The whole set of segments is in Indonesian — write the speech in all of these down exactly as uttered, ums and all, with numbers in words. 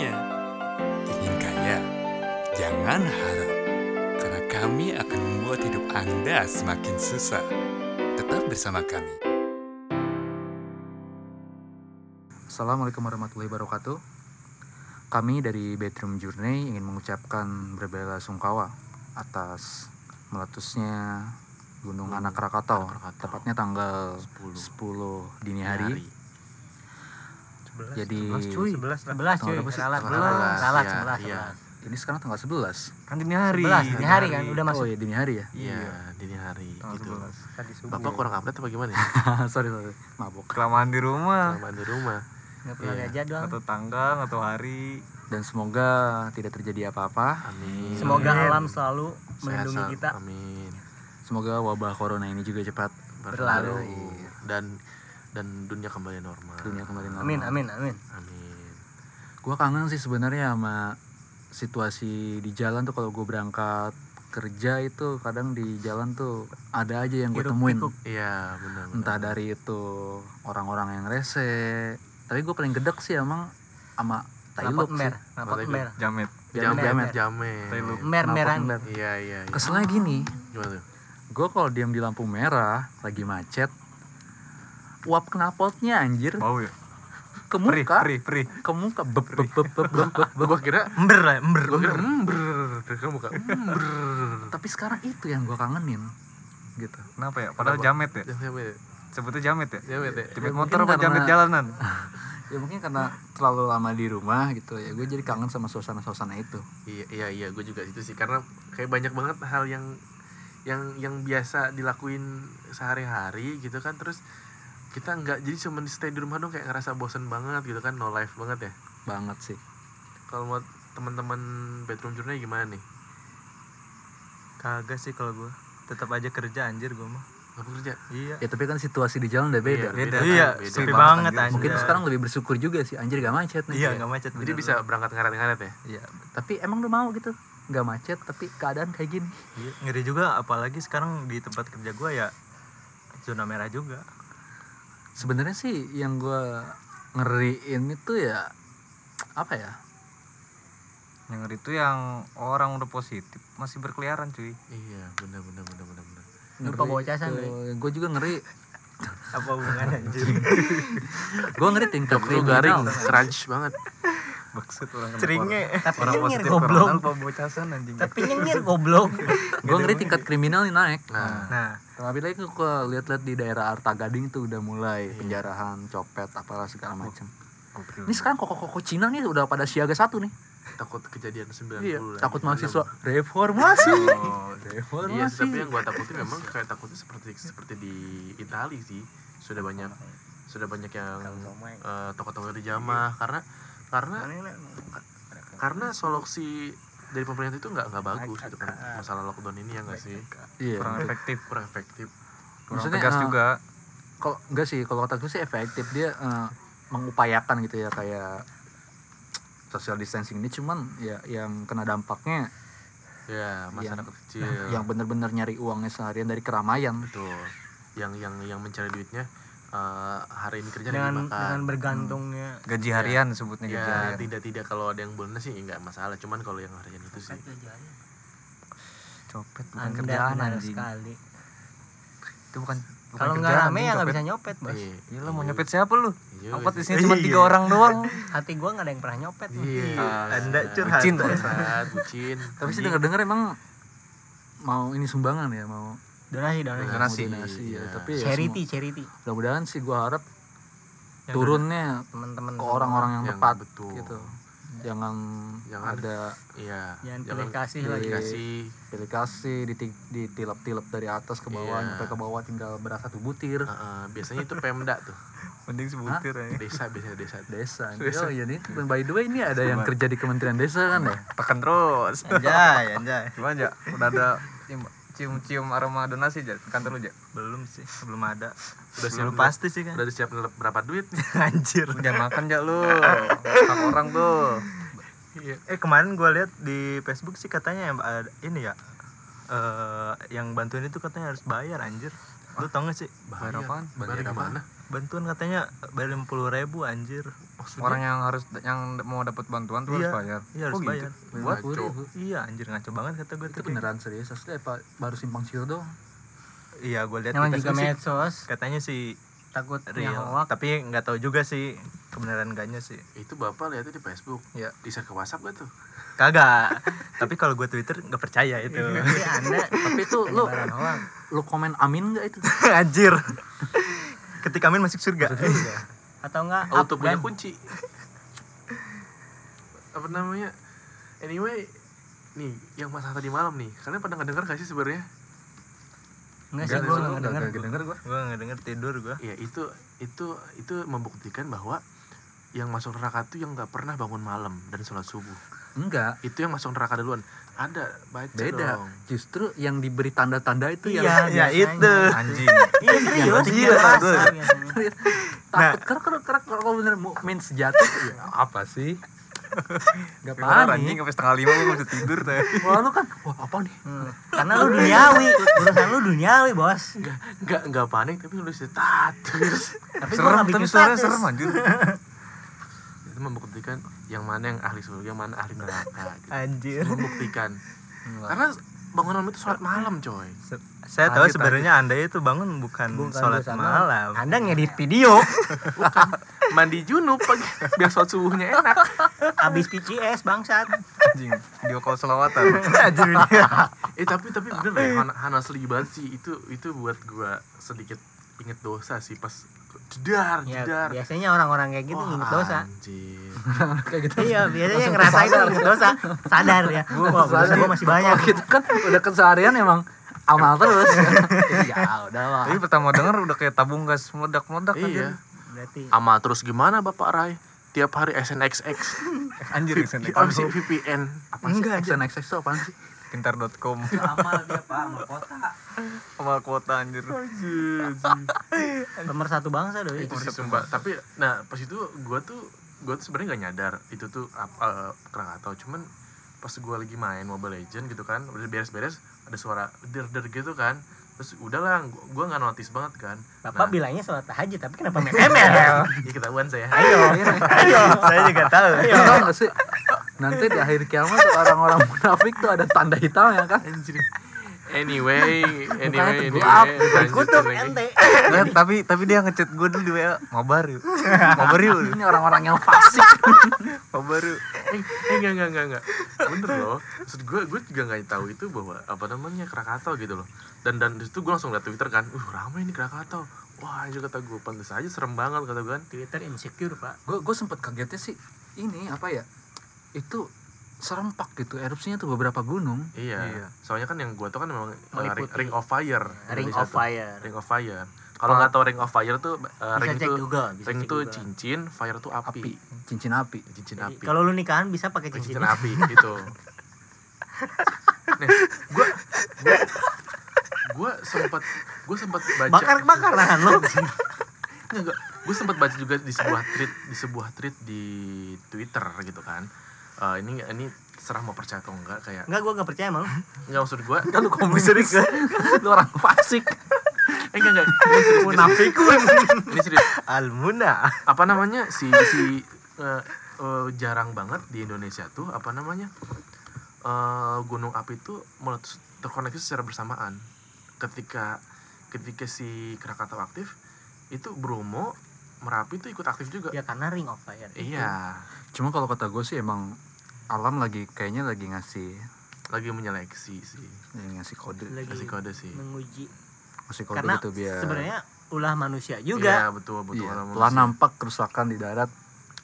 lainnya. Ingin kaya? Jangan harap, karena kami akan membuat hidup Anda semakin susah. Tetap bersama kami. Assalamualaikum warahmatullahi wabarakatuh. Kami dari Bedroom Journey ingin mengucapkan berbela sungkawa atas meletusnya Gunung Anak Krakatau, tepatnya tanggal sepuluh dini hari. sebelas, Jadi sebelas cuy, sebelas cuy. Salah, salah, salah. Ini sekarang tanggal sebelas. Kan dini hari. sebelas, dini hari kan udah masuk. Oh, ya dini hari ya? Iya, dini hari gitu. Bapak kurang update apa gimana ya? Sorry, sorry. Mabok. Kelamaan di rumah. Kelamaan di rumah. Enggak pernah ada jadwal. Atau tanggal, atau hari. Dan semoga tidak terjadi apa-apa. Amin. Semoga alam selalu melindungi kita. Amin. Semoga wabah corona ini juga cepat berlalu dan dan dunia kembali normal. Dunia kembali normal. Amin amin amin. Amin. Gua kangen sih sebenarnya sama situasi di jalan tuh. Kalau gue berangkat kerja itu kadang di jalan tuh ada aja yang gue temuin. Iya benar. Entah dari itu orang-orang yang rese. Tapi gue paling gedek sih emang sama Tailuk sih. Rapat mer. Jamet. Jamet jamet. Tailuk. Mer meran. Iya iya. Keselnya gini. Gimana tuh? Gue kalau diam di lampu merah lagi macet, uap knalpotnya anjir. Bau ya? Ke muka. Perih, perih, ke muka. Beb, beb, beb, beb, beb, beb. Gue kira ember lah, ember. Gue kira ember. Ke muka ember. Tapi sekarang itu yang gue kangenin. Gitu. Kenapa ya? Padahal jamet ya? Jamet ya? Sebetulnya jamet ya? Jamet ya? Jamet motor apa jamet jalanan? Ya mungkin karena terlalu lama di rumah gitu ya, gue jadi kangen sama suasana-suasana itu. Iya, iya, iya. Gue juga itu sih. Karena kayak banyak banget hal yang yang yang biasa dilakuin sehari-hari gitu kan, terus kita nggak jadi cuma stay di rumah dong, kayak ngerasa bosan banget gitu kan, no life banget ya. Banget sih. Kalau buat teman-teman Bedroom Journey gimana nih? Kagak sih kalau gue, tetap aja kerja anjir gue mah. Nggak kerja. Iya. Ya tapi kan situasi di jalan udah beda. Iya, beda. Iya, kan? Beda. Sepi banget anjir. Mungkin sekarang lebih bersyukur juga sih anjir gak macet nih. Iya, ya. Gak macet. Jadi bener. Bisa berangkat ngaret-ngaret ya? Iya. Tapi emang lu mau gitu? Gak macet tapi keadaan kayak gini. Iya, ngeri juga, apalagi sekarang di tempat kerja gue ya zona merah juga. Sebenarnya sih yang gue ngeriin itu ya apa ya? Yang ngeri itu yang orang udah positif masih berkeliaran cuy. Iya, benar-benar benar-benar benar. Lupa bawa casan. Gue juga ngeri. Apa hubungannya anjir? Gue ngeri tingkat lu garing, crunch banget. Maksud orang ceringnya orang positif orang tanpa bocasan anjing. Tapi nyengir goblok. Gue ngeri tingkat kriminal nih naik. Nah, nah. Tapi lagi gue lihat-lihat di daerah Arta Gading tuh udah mulai penjarahan copet apalah segala macam. Ini sekarang koko-koko Cina nih udah pada siaga satu nih. Takut kejadian sembilan puluh. Iya, takut mahasiswa reformasi. Oh, reformasi. Iya, tapi yang gue takutin memang kayak takutnya seperti seperti di Italia sih. Sudah banyak sudah banyak yang uh, toko-toko dijamah karena karena karena solusi dari pemerintah itu nggak nggak bagus gitu kan, masalah lockdown ini ya nggak sih, iya, kurang efektif kurang efektif kurang maksudnya, tegas uh, juga kalau nggak sih, kalau kata gue sih efektif dia uh, mengupayakan gitu ya kayak social distancing ini, cuman ya yang kena dampaknya ya masyarakat yang, kecil yang benar-benar nyari uangnya seharian dari keramaian. Betul, yang yang yang mencari duitnya Uh, hari ini kerja dengan, dengan bergantungnya hmm. gaji harian ya, sebutnya gaji ya, harian. Tidak tidak kalau ada yang bonus sih nggak masalah, cuman kalau yang harian itu copet sih kerjaannya. Copet bukan kerjaan anjing sekali. Itu bukan, bukan kalau nggak rame ya nggak bisa nyopet bos. Iya, iya, lo mau nyopet siapa lu? Angkot di sini cuma tiga orang doang. Hati gue nggak ada yang pernah nyopet. Iya. Anda curhat. Bucin, bucin. Tapi sih dengar-dengar emang mau ini sumbangan ya, mau donasi donasi donasi, donasi ya. Ya, tapi charity ya charity. Mudah-mudahan sih gue harap yang turunnya teman-teman ke orang-orang yang, yang tepat betul. Gitu. Ya. Jangan, jangan ada iya jangan pilih kasih lagi. Pilih kasih ditilep-tilep dari atas ke bawah, sampai yeah. ke bawah tinggal berasa tuh butir. Uh, uh, biasanya itu Pemda tuh. Mending sebutir ya. Desa biasanya desa. Desa. desa. Oh iya nih. By the way ini ada yang kerja di Kementerian Desa kan ya? Tekan terus. Anjay, anjay. Gimana aja? Udah ada cium-cium aroma donasi aja kantor lu aja? Belum sih, belum ada. Udah siap pasti sih kan. Udah siap berapa duit? Anjir. Jangan makan aja lu. Makan orang tuh. Eh kemarin gua lihat di Facebook sih katanya yang ini ya uh, yang bantuin itu katanya harus bayar anjir. Lu tau gak sih? Bayar apaan? Bayar, bayar, bayar mana? bantuan katanya bayar lima puluh ribu anjir. Maksudnya? Orang yang harus yang mau dapat bantuan tuh iya, harus bayar. Iya, harus oh, bayar. Gitu? Buat ngaco. Iya, anjir ngaco banget kata gue itu. Beneran serius asli apa baru simpang siur doang? Iya, gue lihat di medsos. Katanya sih takutnya hoax. Tapi enggak tahu juga sih kebenaran enggaknya sih. Itu Bapak lihatnya di Facebook. Iya. Di-share ke WhatsApp enggak tuh? Kagak. Tapi kalau gue Twitter enggak percaya itu. Tapi Anda, tapi tuh lu lu komen amin enggak itu? Anjir. Ketika main masuk surga, masuk surga. Atau enggak auto punya kunci apa namanya. Anyway nih yang masalah tadi malam nih, kalian pada ngedengar gak sih sebenarnya? Enggak sih, gue nggak dengar gue nggak dengar tidur gue ya. Itu itu itu membuktikan bahwa yang masuk neraka tuh yang nggak pernah bangun malam dan sholat subuh. Enggak, itu yang masuk neraka duluan. Ada baca beda dong. Justru yang diberi tanda-tanda itu iya, yang ya itu anjing. Iya serius iya takut kerak-kerak kalau bener mukmin sejati. Apa sih nggak paham anjing sampai setengah lima lu bisa tidur tuh. Wah lu kan wah apa nih hmm. karena lu duniawi urusan lu duniawi bos. Nggak nggak panik tapi lu status tapi serem tapi suaranya serem anjir. Membuktikan yang mana yang ahli surga, yang mana ahli neraka. Gitu. Anjir. Membuktikan. Karena bangun malam itu sholat malam, coy. Se- saya tahu sebenarnya Anda itu bangun bukan, bukan sholat malam. Anda ngedit video. Bukan. Mandi junub pagi biar sholat subuhnya enak. Habis P C S bangsat. Anjing, video call selawatan. Anjir. eh tapi tapi bener deh, honestly banget sih itu itu buat gua sedikit inget dosa sih pas jedar, ya, jedar. Biasanya orang-orang kayak gitu inget dosa. Anjir. Kayak gitu. Iya, biasanya ngerasain inget dosa, sadar ya. Wah, dosa gua masih banyak. Gitu kan udah keseharian emang amal terus. Ya udah lah. Tapi pertama denger udah kayak tabung gas meledak-meledak aja. Iya. Berarti amal terus gimana Bapak Rai? Tiap hari S N X X. Anjir, S N X X V P N. Apa sih S N X X itu apaan sih? Pintar dot com. Amal dia Pak, amal kota. Amal kota anjir. Nomor satu bangsa doi. Itu sih sumpah. Tapi nah pas itu gue tuh gue tuh sebenarnya nggak nyadar itu tuh uh, Krakatau. Cuman pas gue lagi main Mobile Legend gitu kan, udah beres-beres ada suara der-der gitu kan. Terus udahlah, gue nggak notice banget kan. Bapak nah, bilangnya sholat tahajud tapi kenapa main M L? Ya ketahuan saya. Ayo, ayo. Saya juga tahu. Tahu sih. Nanti di akhir kiamat tuh orang-orang munafik tuh ada tanda hitam ya kan. Anyway, anyway, anyway. Kutuk ente. Tapi tapi dia ngechat gue dulu di W A, mabar yuk. Mabar yuk. Ini orang-orang yang fasik. Mabar yuk. Eh enggak enggak enggak enggak. Bener loh. Maksud gue gue juga enggak tahu itu bahwa apa namanya Krakatau gitu loh. Dan dan di situ gue langsung liat Twitter kan. Uh, ramai ini Krakatau. Wah, anjir kata gue pantas aja serem banget kata gue kan. Twitter insecure, Pak. Gue gue sempet kagetnya sih ini apa ya? Itu serempak gitu, erupsinya tuh beberapa gunung. Iya, iya. Soalnya kan yang gua tau kan memang uh, ring, ring of fire ring of fire ring of fire kalau nggak tau ring of fire tuh uh, ring tuh juga, ring tuh juga. Cincin fire tuh api. api cincin api cincin Jadi, api kalau lu nikahan bisa pakai cincin, cincin api gitu. Nih gua gua, gua sempat gua sempat baca bakar bakar nahan lo. Enggak, gua sempat baca juga di sebuah tweet di sebuah tweet di Twitter gitu kan. Uh, ini ini serah mau percaya atau enggak kayak enggak gue enggak percaya malu enggak maksud gue kan lu komisaris lu orang fasik eh enggak enggak munafikun ini serius almuna apa namanya si si uh, uh, jarang banget di Indonesia tuh apa namanya uh, gunung api itu meletus terkoneksi secara bersamaan ketika ketika si Krakatau aktif itu Bromo Merapi itu ikut aktif juga ya karena Ring of Fire itu. Iya cuma kalau kata gue sih emang alam lagi kayaknya lagi ngasih lagi menyeleksi sih lagi ngasih kode lagi ngasih kode sih menguji ngasih kode karena gitu biar sebenarnya ulah manusia juga. Iya betul betul iya. Telah nampak kerusakan di darat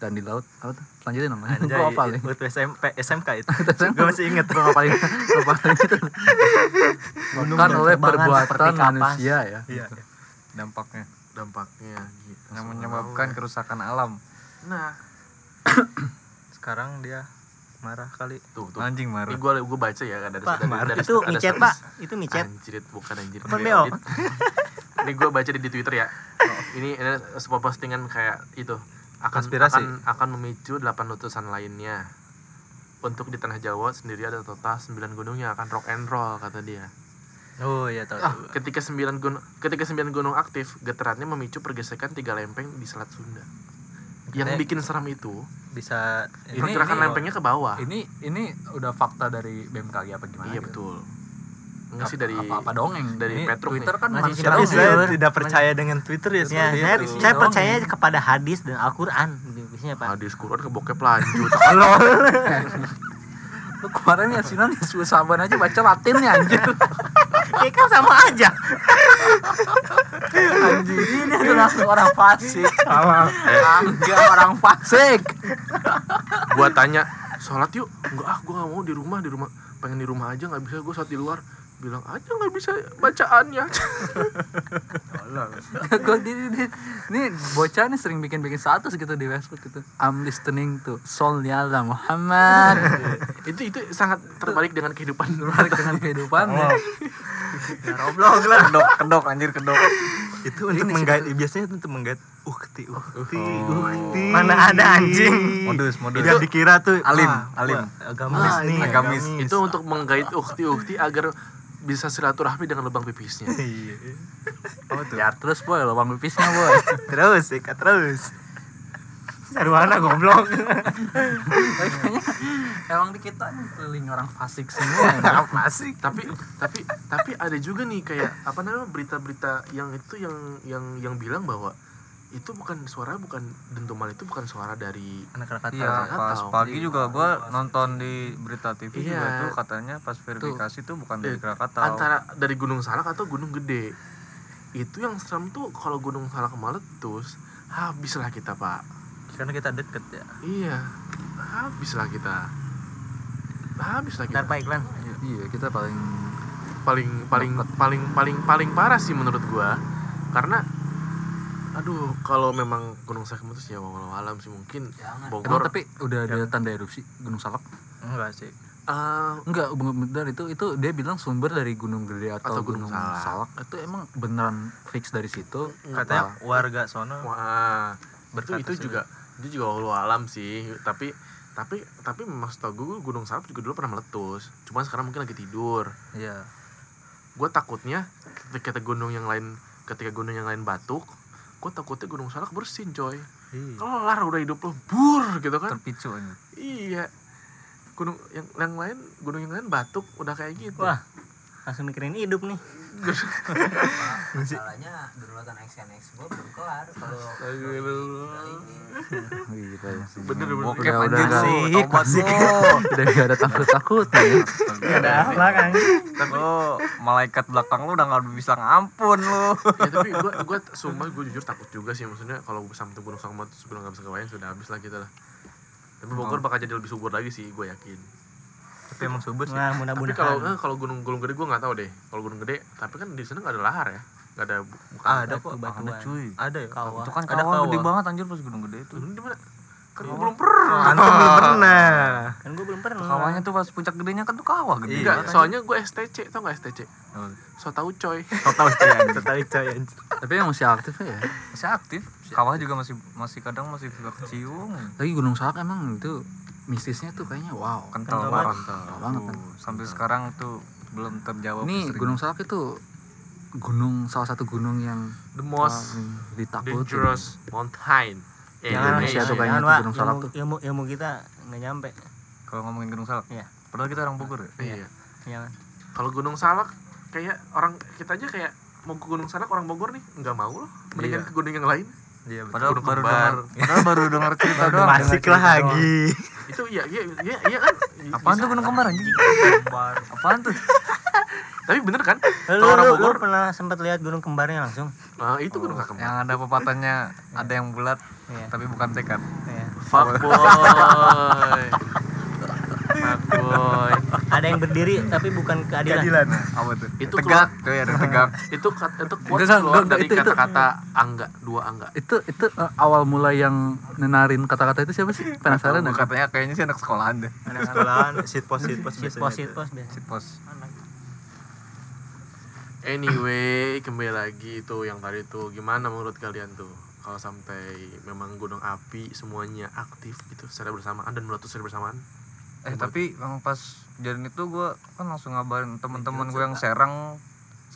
dan di laut apa tuh lanjutin namanya gue apa nih buat S M P S M K itu gue masih inget gue apa ini apa itu bukan oleh perbuatan manusia ya iya, gitu. dampaknya dampaknya gitu. Yang menyebabkan kerusakan alam nah sekarang dia marah kali tuh, tuh. Anjing marah. Ini gua gua baca ya kan ada Pak, ada, ada, itu ada micet Pak, itu micet. Anjir bukan anjir. Ini gua baca di, di Twitter ya. Oh. Ini ada sebuah postingan kayak itu akan Aspirasi. akan akan memicu delapan letusan lainnya. Untuk di tanah Jawa sendiri ada total sembilan gunung yang akan rock and roll kata dia. Oh iya tahu. Ah, ketika sembilan gunung ketika sembilan gunung aktif, getarannya memicu pergesekan tiga lempeng di Selat Sunda. Yang Kena, bikin seram itu bisa ini, pergerakan ini, lempengnya ke bawah. Ini ini udah fakta dari B M K G apa gimana? Iya gitu? Betul. Enggak sih dari apa, apa dongeng dari ini, Petruk Twitter nih. Kan masih kita ya. Tidak percaya masih. Dengan Twitter ya. Saya, saya percaya dongeng. Kepada hadis dan Al-Qur'an. Biasanya Pak. Hadis Qur'an ke bokep lanjut. Kalau lu kemarin ya Sinan susah banget aja baca Latinnya anjir. Kayak kan sama aja. Anjir ini adalah orang fasik. Salah. Enggak orang fasik. Gua tanya, "Salat yuk." Enggak ah, gua enggak mau di rumah, di rumah. Pengen di rumah aja enggak bisa gua salat di luar. Bilang aja enggak bisa bacaannya. Tolong. Gua di ini bocah nih sering bikin-bikin status gitu di Facebook gitu. I'm listening to Solnyala Muhammad. itu itu sangat terbalik dengan kehidupan, terbalik dengan kehidupan. Oh. Ya Roblox lah, kedok, kedok anjir kedok. Itu untuk menggait biasanya itu untuk menggait ukti ukti ukti. Mana ada anjing? Modus modus. Tidak dikira tuh alim, alim. Agamis nih, agamis. Itu untuk menggait ukti ukti agar bisa silaturahmi dengan lubang pipisnya. Iya. Oh, ya terus boy, lubang pipisnya boy. Terus, ikat terus. Sarwana goblok. Kayaknya emang di kita nih keliling orang fasik semua. Orang fasik. Tapi tapi tapi ada juga nih kayak apa namanya berita-berita yang itu yang yang yang bilang bahwa itu bukan suara, bukan dentuman, itu bukan suara dari Anak Krakatau. Iya, pas pagi juga gue nonton di berita T V iya. Juga tuh katanya pas verifikasi tuh, tuh bukan dari Krakatau. Antara dari Gunung Salak atau Gunung Gede. Itu yang seram tuh kalau Gunung Salak meletus, habislah kita, Pak. Karena kita deket ya. Iya. Habislah kita. Habislah kita. Tanpa iklan. Iya, kita paling paling paling paling paling paling parah sih menurut gua. Karena aduh, kalau memang Gunung Salak meletus ya walau alam sih mungkin jangan. Bogor. Emang, tapi udah ada ya. Tanda erupsi Gunung Salak? Enggak sih. Uh, enggak, benar itu itu dia bilang sumber dari Gunung Gede atau, atau Gunung, Gunung Salak. Salak. Itu emang beneran fix dari situ. Katanya Wah. warga sono. Wah. Berarti itu, itu juga itu juga walau alam sih, tapi tapi tapi maksud gue Gunung Salak juga dulu pernah meletus. Cuma sekarang mungkin lagi tidur. Iya. Yeah. Gue takutnya ketika gunung yang lain ketika gunung yang lain batuk gue takutnya Gunung Salak bersin coy. Kelar udah hidup lo bur gitu kan. Terpicu aja. Iya. Gunung yang, yang lain gunung yang lain batuk udah kayak gitu. Wah. Langsung mikirin hidup nih. Masalahnya derulatan X N X gue belum kelar. Kalau ini bener bokep anjir sih. Udah gak ada takut-takut ya. Gak ada belakang. Tapi malaikat belakang lu udah gak bisa ngampun lu. Ya tapi gue gue sumpah gue jujur takut juga sih. Maksudnya kalau gue sampai Gunung Salak sebelum gak bisa kebayang sudah habis lah kita lah. Tapi Bogor bakal jadi lebih subur lagi sih gue yakin. Tapi emang subur sih. Nah, tapi kalau eh, kalau gunung gunung gede gue nggak tahu deh. Kalau gunung gede, tapi kan di sana nggak ada lahar ya, nggak ada bukan. Ada kok, ada cuy. Ada ya. Kawa. Itu kan ada kawan gede banget anjir pas gunung gede itu. Di mana? Kan gue belum pernah. Kan gue belum pernah. Kan gue belum pernah. Kawannya tuh pas puncak gedenya kan tuh kawah gede. Enggak, soalnya gue S T C, tau nggak S T C? So tau coy. So tau coy. So tau coy. Tapi yang masih aktif ya. Masih aktif. Kawah juga masih masih kadang masih kecium. Lagi Gunung Salak emang itu mistisnya tuh kayaknya wow kental banget, kental banget kan. Sampai kental. Sekarang tuh belum terjawab. Nih Gunung Salak itu gunung salah satu gunung yang the most ditakuti. Dangerous mountain. Indonesia tuh kayaknya tuh Gunung Salak tuh. Ilmu ilmu kita nggak nyampe kalau ngomongin Gunung Salak. Iya. Padahal kita orang Bogor. Iya. Iya. Kalau Gunung Salak kayak orang kita aja kayak mau ke Gunung Salak orang Bogor nih nggak mau loh. Mendingan ke gunung yang lain. Iya. Padahal baru dengar, padahal baru dengar cerita doang. Asik lagi. Itu iya iya iya iya kan apaan tuh gunung kembar anjing apaan tuh tapi bener kan kalau orang Bogor pernah sempat lihat gunung kembarnya langsung nah itu gunung kembar yang ada pepatahnya ada yang bulat tapi bukan tekad fuck boy fuck boy ada yang berdiri tapi bukan keadilan apa tuh tegak tuh ya tegak itu itu quotes keluar dari kata-kata angga dua angga itu itu awal mula yang nenarin kata-kata itu siapa sih penasaran nggak katanya kayaknya sih anak sekolahan deh anak sekolahan sitpos sitpos sitpos sitpos sitpos anyway kembali lagi itu yang tadi tuh gimana menurut kalian tuh kalau sampai memang gunung api semuanya aktif gitu secara bersamaan dan meletus secara bersamaan eh tapi emang pas jalan itu gue kan langsung ngabarin teman-teman gue yang Serang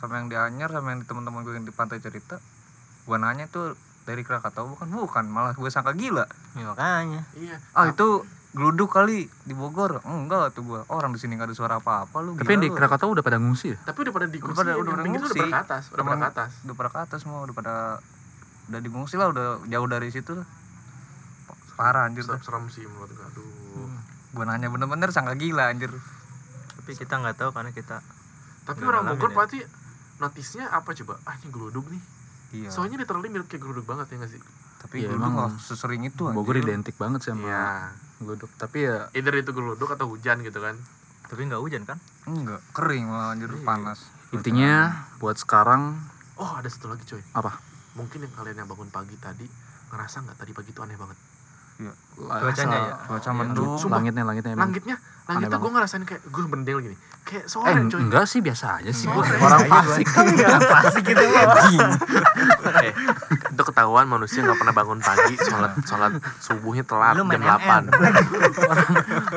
sama yang di Anyar, sama yang di teman-teman gue yang di Pantai Cerita. Gue nanya tuh dari Krakatau bukan? Bukan, malah gue sangka gila. Ya makanya. Iya. Ah itu geluduk kali di Bogor. Enggak tuh gua. Orang di sini enggak ada suara apa-apa lu. Tapi di Krakatau udah pada ngungsi ya? Tapi udah pada di ngungsi. Udah pada ngungsi. Udah pada atas, udah pada atas. Udah pada atas semua, udah pada udah di ngungsi lah, udah jauh dari situ. Parah anjir. Serem sih menurut gua. Aduh. Gua nanya bener-bener sangka gila anjir. Tapi kita enggak tahu karena kita. Tapi orang Bogor pasti notisnya apa coba? Ah ini geluduk nih. Iya. Soalnya literally mirip kayak geluduk banget ya enggak sih? Tapi ya, geluduk nggak sesering itu aja. Bogor identik banget sama ya. Geluduk. Tapi ya either itu geluduk atau hujan gitu kan. Tapi nggak hujan kan? Enggak, kering malah anjir iya. Panas. Intinya buat sekarang. Oh ada satu lagi coy. Apa? Mungkin yang kalian yang bangun pagi tadi ngerasa nggak tadi pagi itu aneh banget. Iya. Cuacanya ya. Cuaca mendung. Langitnya, langitnya. Langitnya, langitnya gue ngerasain kayak gue bendel gini. Kayak sore eh, coy. Enggak sih biasa aja sih. Gue orang pasik kan enggak pasik gitu loh. Eh, itu ketahuan manusia enggak pernah bangun pagi, sholat sholat subuhnya telat jam delapan. Orang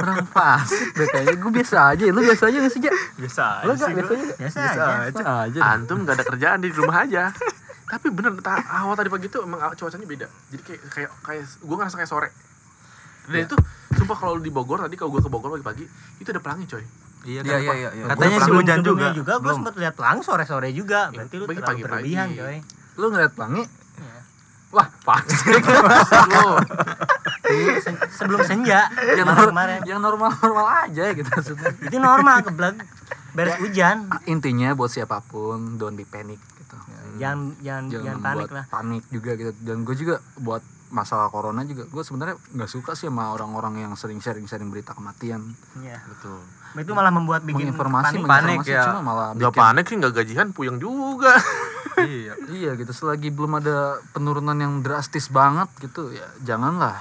orang pasik deh kayaknya. Gue biasa aja. Lu biasa aja enggak sih, Ja? Biasa aja. Lu enggak biasa aja. Antum enggak ada kerjaan di rumah aja. Tapi bener, awal tadi pagi tuh emang cuacanya beda. Jadi kayak kayak, kayak gue ngerasa kayak sore. Dan ya. Itu, sumpah kalau di Bogor tadi kalau gue ke Bogor pagi-pagi itu ada pelangi coy. Iya kan? Iya, iya, iya, iya. Katanya sih hujan juga. juga. Gue sempet lihat pelangi sore-sore juga. Berarti lu terlalu berlebihan coy. Lu ngeliat pelangi? Iya. Wah, pasti. Lu. Sebelum senja. Yang normal-normal yang normal, normal aja gitu. Itu normal, kebelet. Beres hujan. Intinya buat siapapun, don't be panic. Jangan, jangan, jangan, jangan panik lah. Panik juga gitu. Dan gue juga buat masalah corona juga. Gue sebenarnya nggak suka sih sama orang-orang yang sering sharing-sharing berita kematian. Iya. Betul. Itu malah membuat bikin informasi panik, panik ya. Cuma malah nggak panik sih nggak gajian, puyeng juga. Iya. Iya gitu. Selagi belum ada penurunan yang drastis banget gitu ya janganlah.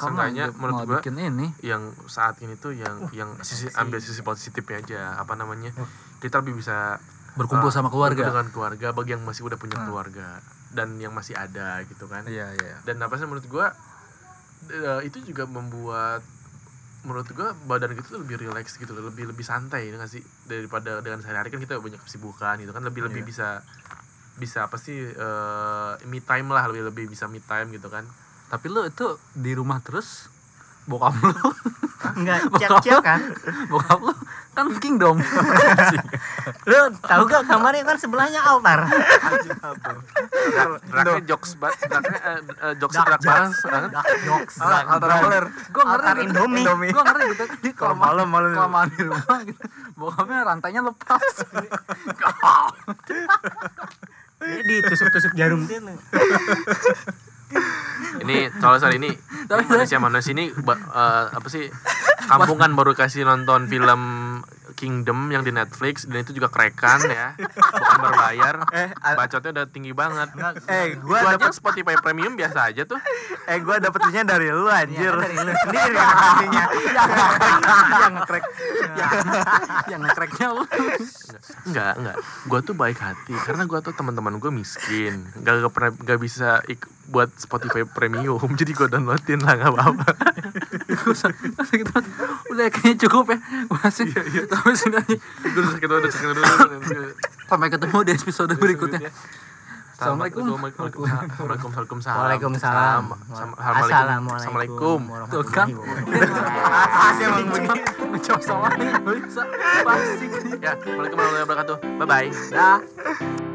Karena menurut gue ini yang saat ini tuh yang uh, yang sisi ambil sisi positifnya aja. Apa namanya? Uh. Kita lebih bisa berkumpul sama keluarga dengan keluarga bagi yang masih udah punya hmm. keluarga dan yang masih ada gitu kan iya, iya. Dan apa sih menurut gue itu juga membuat menurut gue badan kita tuh lebih relax gitu loh lebih lebih santai dengan sih daripada dengan sehari-hari kan kita banyak kesibukan gitu kan lebih lebih iya. bisa bisa apa sih uh, me time lah lebih lebih bisa me time gitu kan tapi lo itu di rumah terus bokap lo enggak cek-cek kan bokap lo kan Kingdom lu tahu gak kamarnya kan sebelahnya altar draknya jokes banget draknya jokes drak banget jokes altar altar gue ngerti Indomie gue ngerti gitu kalau malam kelamaan di rumah gitu bokapnya rantainya lepas jadi tusuk-tusuk jarum dia ini soal-soal ini manusia-manusia ini uh, apa sih kampungan baru kasih nonton film Kingdom yang di Netflix dan itu juga kerekan ya bukan berbayar eh, bacotnya udah tinggi banget eh gua, gua dapet aja Spotify Premium biasa aja tuh eh gua dapetnya dari lu anjir ya, dari lu sendiri yang nge-cracknya yang nge-crack yang nge-cracknya lu enggak enggak gua tuh baik hati karena gua tuh teman-teman gua miskin gak gak pernah gak bisa ik- buat Spotify Premium jadi gue downloadin lah nggak apa-apa udah kayaknya cukup ya masih tapi sebenarnya gue sakit dulu sakit dulu sampai ketemu di episode berikutnya assalamualaikum waalaikumsalam assalamualaikum tuh kan asli emang mencoba sama bisa pasti ya waalaikumsalam warahmatullahi wabarakatuh bye bye dah.